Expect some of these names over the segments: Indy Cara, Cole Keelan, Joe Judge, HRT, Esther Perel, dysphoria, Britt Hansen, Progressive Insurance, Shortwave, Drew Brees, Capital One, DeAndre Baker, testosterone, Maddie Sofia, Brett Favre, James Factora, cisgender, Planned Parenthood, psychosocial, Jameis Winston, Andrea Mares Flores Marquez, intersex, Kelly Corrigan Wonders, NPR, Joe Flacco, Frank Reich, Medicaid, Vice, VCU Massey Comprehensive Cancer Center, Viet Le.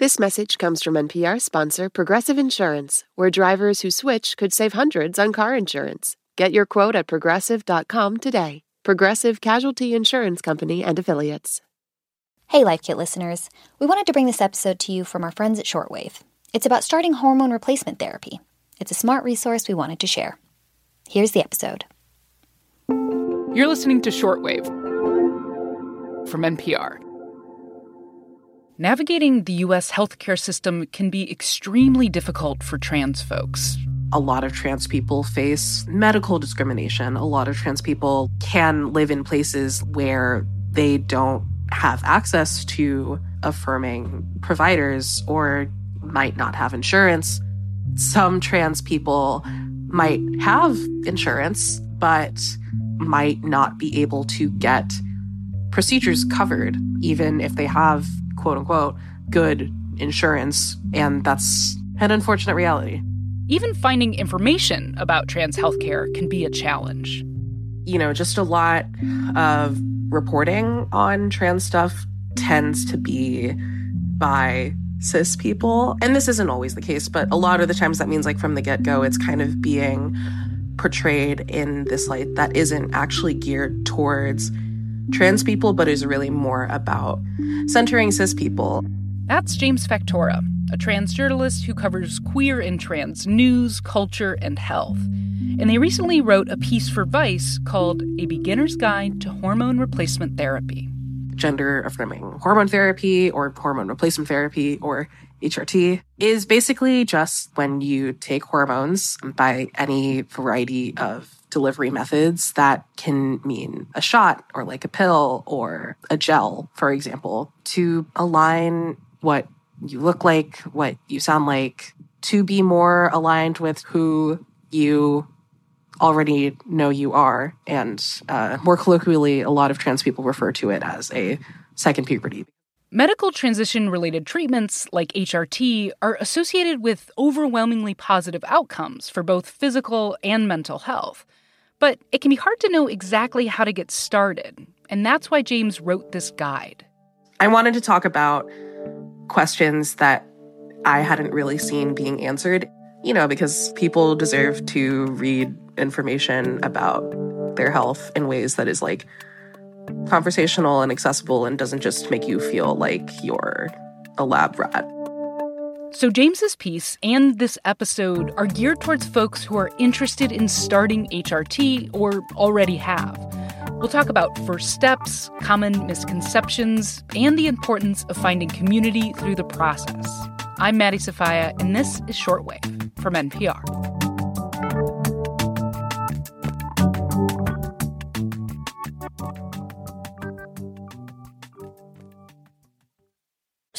This message comes from NPR sponsor Progressive Insurance, where drivers who switch could save hundreds on car insurance. Get your quote at progressive.com today. Progressive Casualty Insurance Company and Affiliates. Hey, Life Kit listeners. We wanted to bring this episode to you from our friends at Shortwave. It's about starting hormone replacement therapy. It's a smart resource we wanted to share. Here's the episode. You're listening to Shortwave from NPR. Navigating the U.S. healthcare system can be extremely difficult for trans folks. A lot of trans people face medical discrimination. A lot of trans people can live in places where they don't have access to affirming providers or might not have insurance. Some trans people might have insurance, but might not be able to get procedures covered, even if they have, quote unquote, good insurance. And that's an unfortunate reality. Even finding information about trans healthcare can be a challenge. You know, just a lot of reporting on trans stuff tends to be by cis people. And this isn't always the case, but a lot of the times that means, like, from the get-go, it's kind of being portrayed in this light that isn't actually geared towards trans people, but is really more about centering cis people. That's James Factora, a trans journalist who covers queer and trans news, culture, and health. And they recently wrote a piece for Vice called A Beginner's Guide to Hormone Replacement Therapy. Gender-affirming hormone therapy or hormone replacement therapy, or HRT, is basically just when you take hormones by any variety of delivery methods. That can mean a shot or like a pill or a gel, for example, to align what you look like, what you sound like, to be more aligned with who you already know you are. And more colloquially, a lot of trans people refer to it as a second puberty. Medical transition-related treatments like HRT are associated with overwhelmingly positive outcomes for both physical and mental health. But it can be hard to know exactly how to get started. And that's why James wrote this guide. I wanted to talk about questions that I hadn't really seen being answered, you know, because people deserve to read information about their health in ways that is, like, conversational and accessible and doesn't just make you feel like you're a lab rat. So James's piece and this episode are geared towards folks who are interested in starting HRT or already have. We'll talk about first steps, common misconceptions, and the importance of finding community through the process. I'm Maddie Sofia, and this is Shortwave from NPR.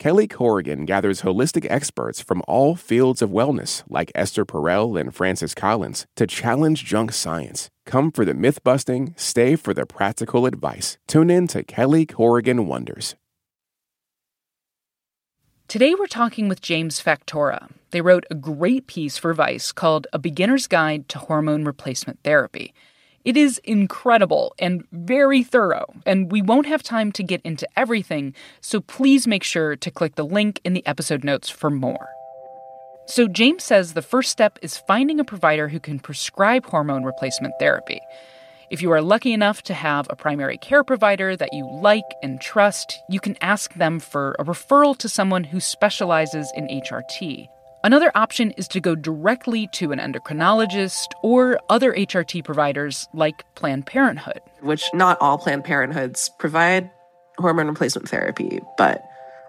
Kelly Corrigan gathers holistic experts from all fields of wellness, like Esther Perel and Francis Collins, to challenge junk science. Come for the myth-busting, stay for the practical advice. Tune in to Kelly Corrigan Wonders. Today we're talking with James Factora. They wrote a great piece for Vice called A Beginner's Guide to Hormone Replacement Therapy. It is incredible and very thorough, and we won't have time to get into everything, so please make sure to click the link in the episode notes for more. So James says the first step is finding a provider who can prescribe hormone replacement therapy. If you are lucky enough to have a primary care provider that you like and trust, you can ask them for a referral to someone who specializes in HRT. Another option is to go directly to an endocrinologist or other HRT providers like Planned Parenthood. Which not all Planned Parenthoods provide hormone replacement therapy, but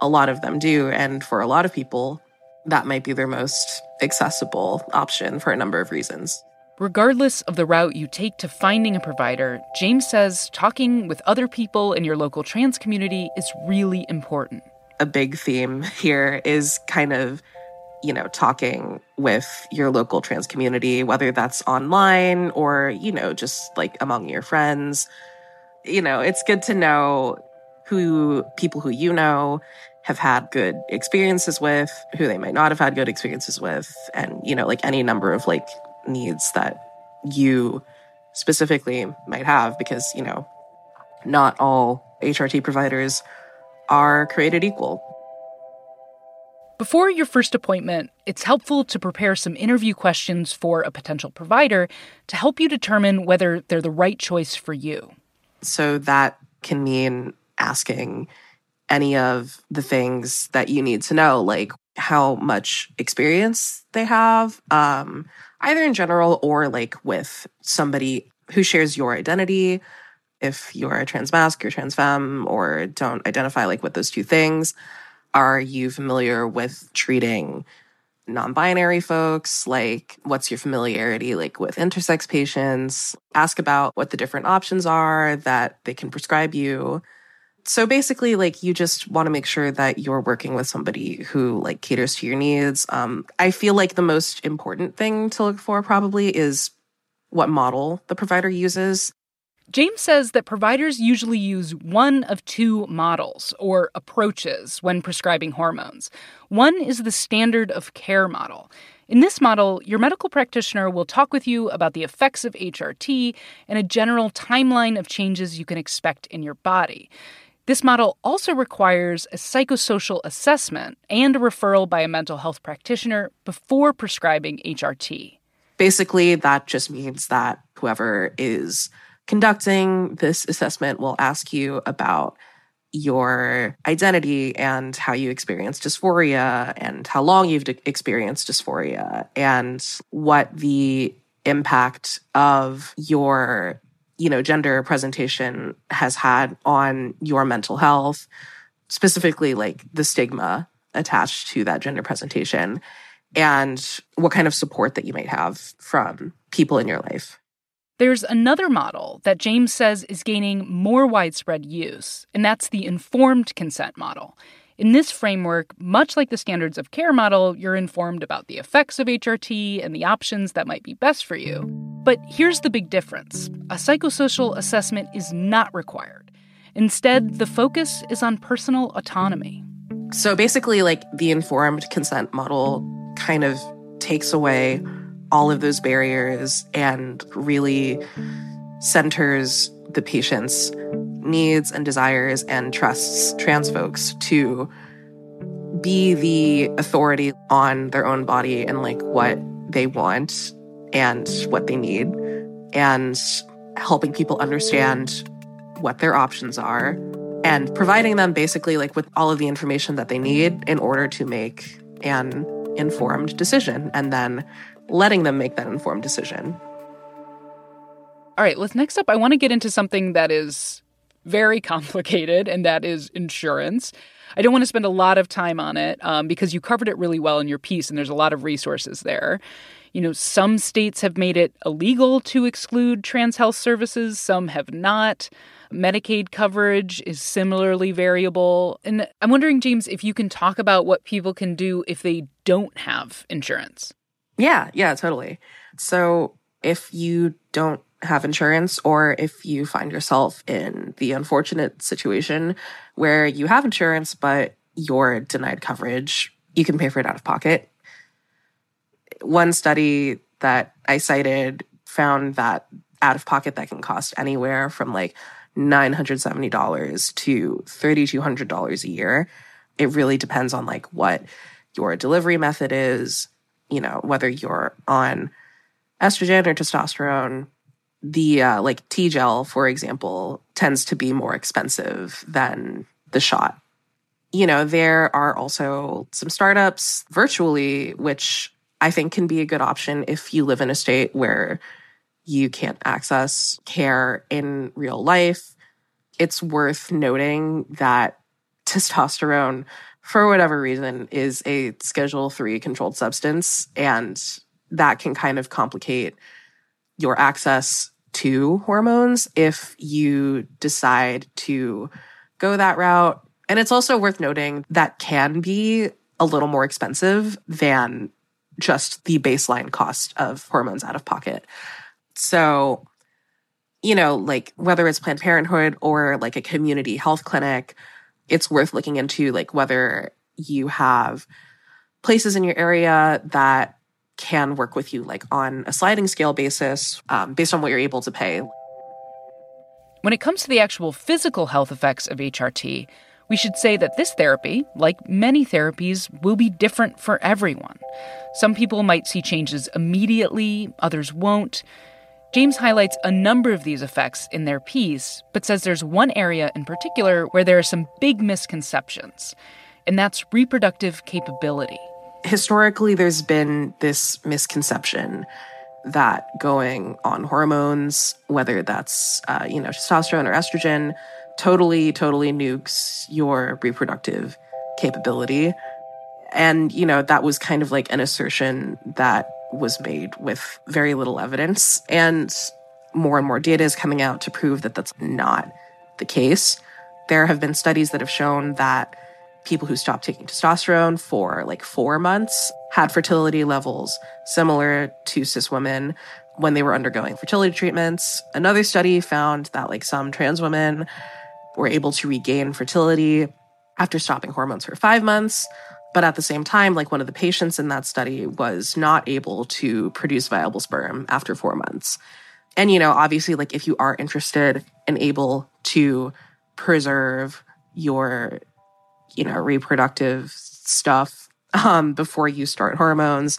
a lot of them do. And for a lot of people, that might be their most accessible option for a number of reasons. Regardless of the route you take to finding a provider, James says talking with other people in your local trans community is really important. A big theme here is kind of, you know, talking with your local trans community, whether that's online or, you know, just like among your friends. You know, it's good to know who people who you know have had good experiences with, who they might not have had good experiences with, and, you know, like any number of like needs that you specifically might have, because, you know, not all HRT providers are created equal. Before your first appointment, it's helpful to prepare some interview questions for a potential provider to help you determine whether they're the right choice for you. So that can mean asking any of the things that you need to know, like how much experience they have, either in general or like with somebody who shares your identity, if you're a trans masc or trans femme or don't identify like with those two things. Are you familiar with treating non-binary folks? Like, what's your familiarity like with intersex patients? Ask about what the different options are that they can prescribe you. So basically, like, you just want to make sure that you're working with somebody who like caters to your needs. I feel like the most important thing to look for probably is what model the provider uses. James says that providers usually use one of two models or approaches when prescribing hormones. One is the standard of care model. In this model, your medical practitioner will talk with you about the effects of HRT and a general timeline of changes you can expect in your body. This model also requires a psychosocial assessment and a referral by a mental health practitioner before prescribing HRT. Basically, that just means that whoever is conducting this assessment will ask you about your identity and how you experience dysphoria and how long you've experienced dysphoria and what the impact of your, you know, gender presentation has had on your mental health, specifically like the stigma attached to that gender presentation and what kind of support that you might have from people in your life. There's another model that James says is gaining more widespread use, and that's the informed consent model. In this framework, much like the standards of care model, you're informed about the effects of HRT and the options that might be best for you. But here's the big difference. A psychosocial assessment is not required. Instead, the focus is on personal autonomy. So basically, like, the informed consent model kind of takes away all of those barriers and really centers the patient's needs and desires and trusts trans folks to be the authority on their own body and like what they want and what they need, and helping people understand what their options are and providing them basically like with all of the information that they need in order to make an informed decision, and then letting them make that informed decision. All right, next up, I want to get into something that is very complicated, and that is insurance. I don't want to spend a lot of time on it because you covered it really well in your piece, and there's a lot of resources there. You know, some states have made it illegal to exclude trans health services. Some have not. Medicaid coverage is similarly variable. And I'm wondering, James, if you can talk about what people can do if they don't have insurance. Yeah, totally. So if you don't have insurance, or if you find yourself in the unfortunate situation where you have insurance but you're denied coverage, you can pay for it out of pocket. One study that I cited found that out of pocket that can cost anywhere from like $970 to $3,200 a year. It really depends on like what your delivery method is, you know, whether you're on estrogen or testosterone. The like T-gel, for example, tends to be more expensive than the shot. you know, there are also some startups virtually, which I think can be a good option if you live in a state where you can't access care in real life. It's worth noting that testosterone, for whatever reason, is a Schedule III controlled substance, and that can kind of complicate your access to hormones if you decide to go that route. And it's also worth noting that can be a little more expensive than just the baseline cost of hormones out of pocket. So, you know, like whether it's Planned Parenthood or like a community health clinic, it's worth looking into like whether you have places in your area that can work with you like on a sliding scale basis based on what you're able to pay. When it comes to the actual physical health effects of HRT, we should say that this therapy, like many therapies, will be different for everyone. Some people might see changes immediately, others won't. James highlights a number of these effects in their piece, but says there's one area in particular where there are some big misconceptions, and that's reproductive capability. Historically, there's been this misconception that going on hormones, whether that's, testosterone or estrogen, totally nukes your reproductive capability. And, you know, that was kind of like an assertion that was made with very little evidence. And more data is coming out to prove that that's not the case. There have been studies that have shown that people who stopped taking testosterone for like 4 months had fertility levels similar to cis women when they were undergoing fertility treatments. Another study found that like some trans women were able to regain fertility after stopping hormones for 5 months. But at the same time, like one of the patients in that study was not able to produce viable sperm after 4 months. And, you know, obviously, like if you are interested and able to preserve your, you know, reproductive stuff before you start hormones,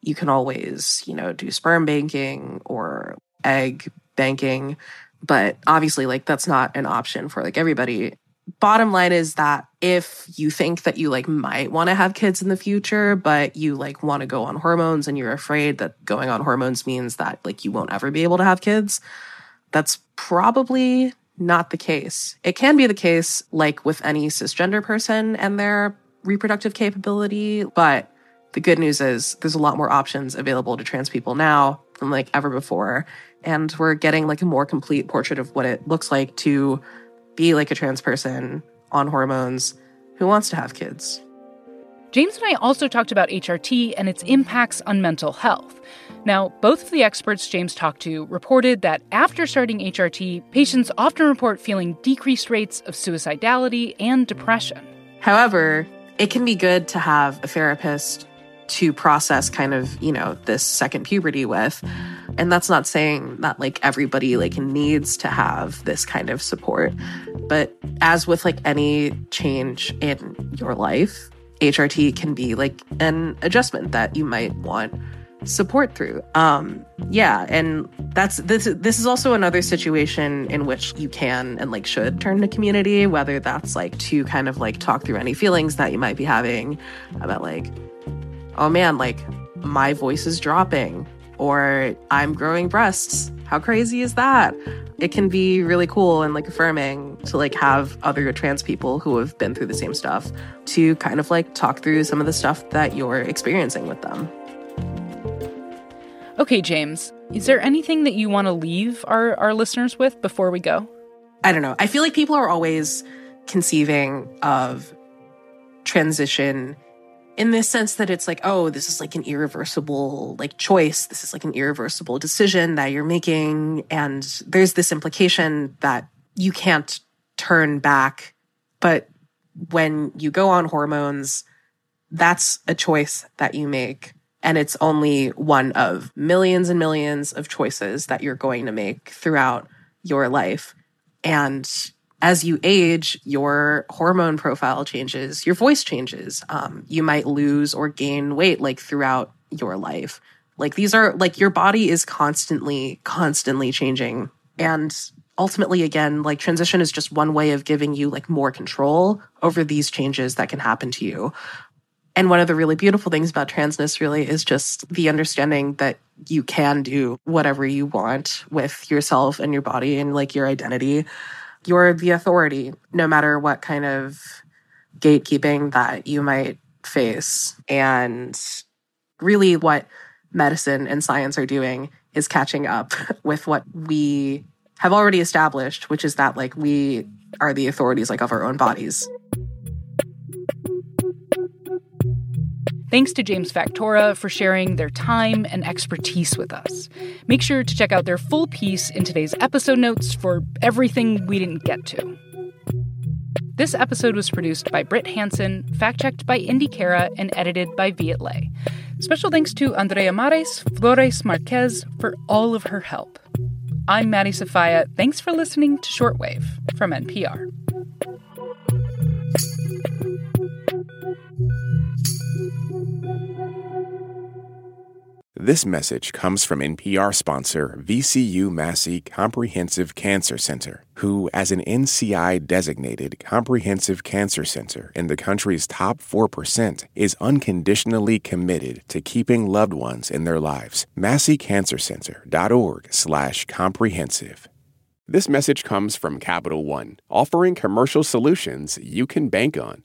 you can always, you know, do sperm banking or egg banking. But obviously, like that's not an option for like everybody. Bottom line is that if you think that you like might want to have kids in the future, but you like want to go on hormones and you're afraid that going on hormones means that like you won't ever be able to have kids, that's probably not the case. It can be the case like with any cisgender person and their reproductive capability, but the good news is there's a lot more options available to trans people now than like ever before. And we're getting like a more complete portrait of what it looks like to be like a trans person on hormones who wants to have kids. James and I also talked about HRT and its impacts on mental health. Now, both of the experts James talked to reported that after starting HRT, patients often report feeling decreased rates of suicidality and depression. However, it can be good to have a therapist to process kind of, you know, this second puberty with. And that's not saying that like everybody like needs to have this kind of support. But as with like any change in your life, HRT can be like an adjustment that you might want support through. And this is also another situation in which you can and like should turn to community, whether that's like to kind of like talk through any feelings that you might be having about like, oh man, like my voice is dropping or I'm growing breasts. How crazy is that? It can be really cool and like affirming to like have other trans people who have been through the same stuff to kind of like talk through some of the stuff that you're experiencing with them. Okay, James, is there anything that you want to leave our listeners with before we go? I don't know. I feel like people are always conceiving of transition in this sense that it's like, oh, this is like an irreversible like choice. This is like an irreversible decision that you're making. And there's this implication that you can't turn back. But when you go on hormones, that's a choice that you make. And it's only one of millions and millions of choices that you're going to make throughout your life. And as you age, your hormone profile changes, your voice changes. You might lose or gain weight like throughout your life. Like these are like your body is constantly changing. And ultimately, again, like transition is just one way of giving you like more control over these changes that can happen to you. And one of the really beautiful things about transness really is just the understanding that you can do whatever you want with yourself and your body and like your identity. You're the authority, no matter what kind of gatekeeping that you might face. And really what medicine and science are doing is catching up with what we have already established, which is that like we are the authorities like of our own bodies. Thanks to James Factora for sharing their time and expertise with us. Make sure to check out their full piece in today's episode notes for everything we didn't get to. This episode was produced by Britt Hansen, fact-checked by Indy Cara, and edited by Viet Le. Special thanks to Andrea Mares Flores Marquez for all of her help. I'm Maddie Sofia. Thanks for listening to Shortwave from NPR. This message comes from NPR sponsor VCU Massey Comprehensive Cancer Center, who, as an NCI-designated comprehensive cancer center in the country's top 4%, is unconditionally committed to keeping loved ones in their lives. MasseyCancerCenter.org/comprehensive. This message comes from Capital One, offering commercial solutions you can bank on.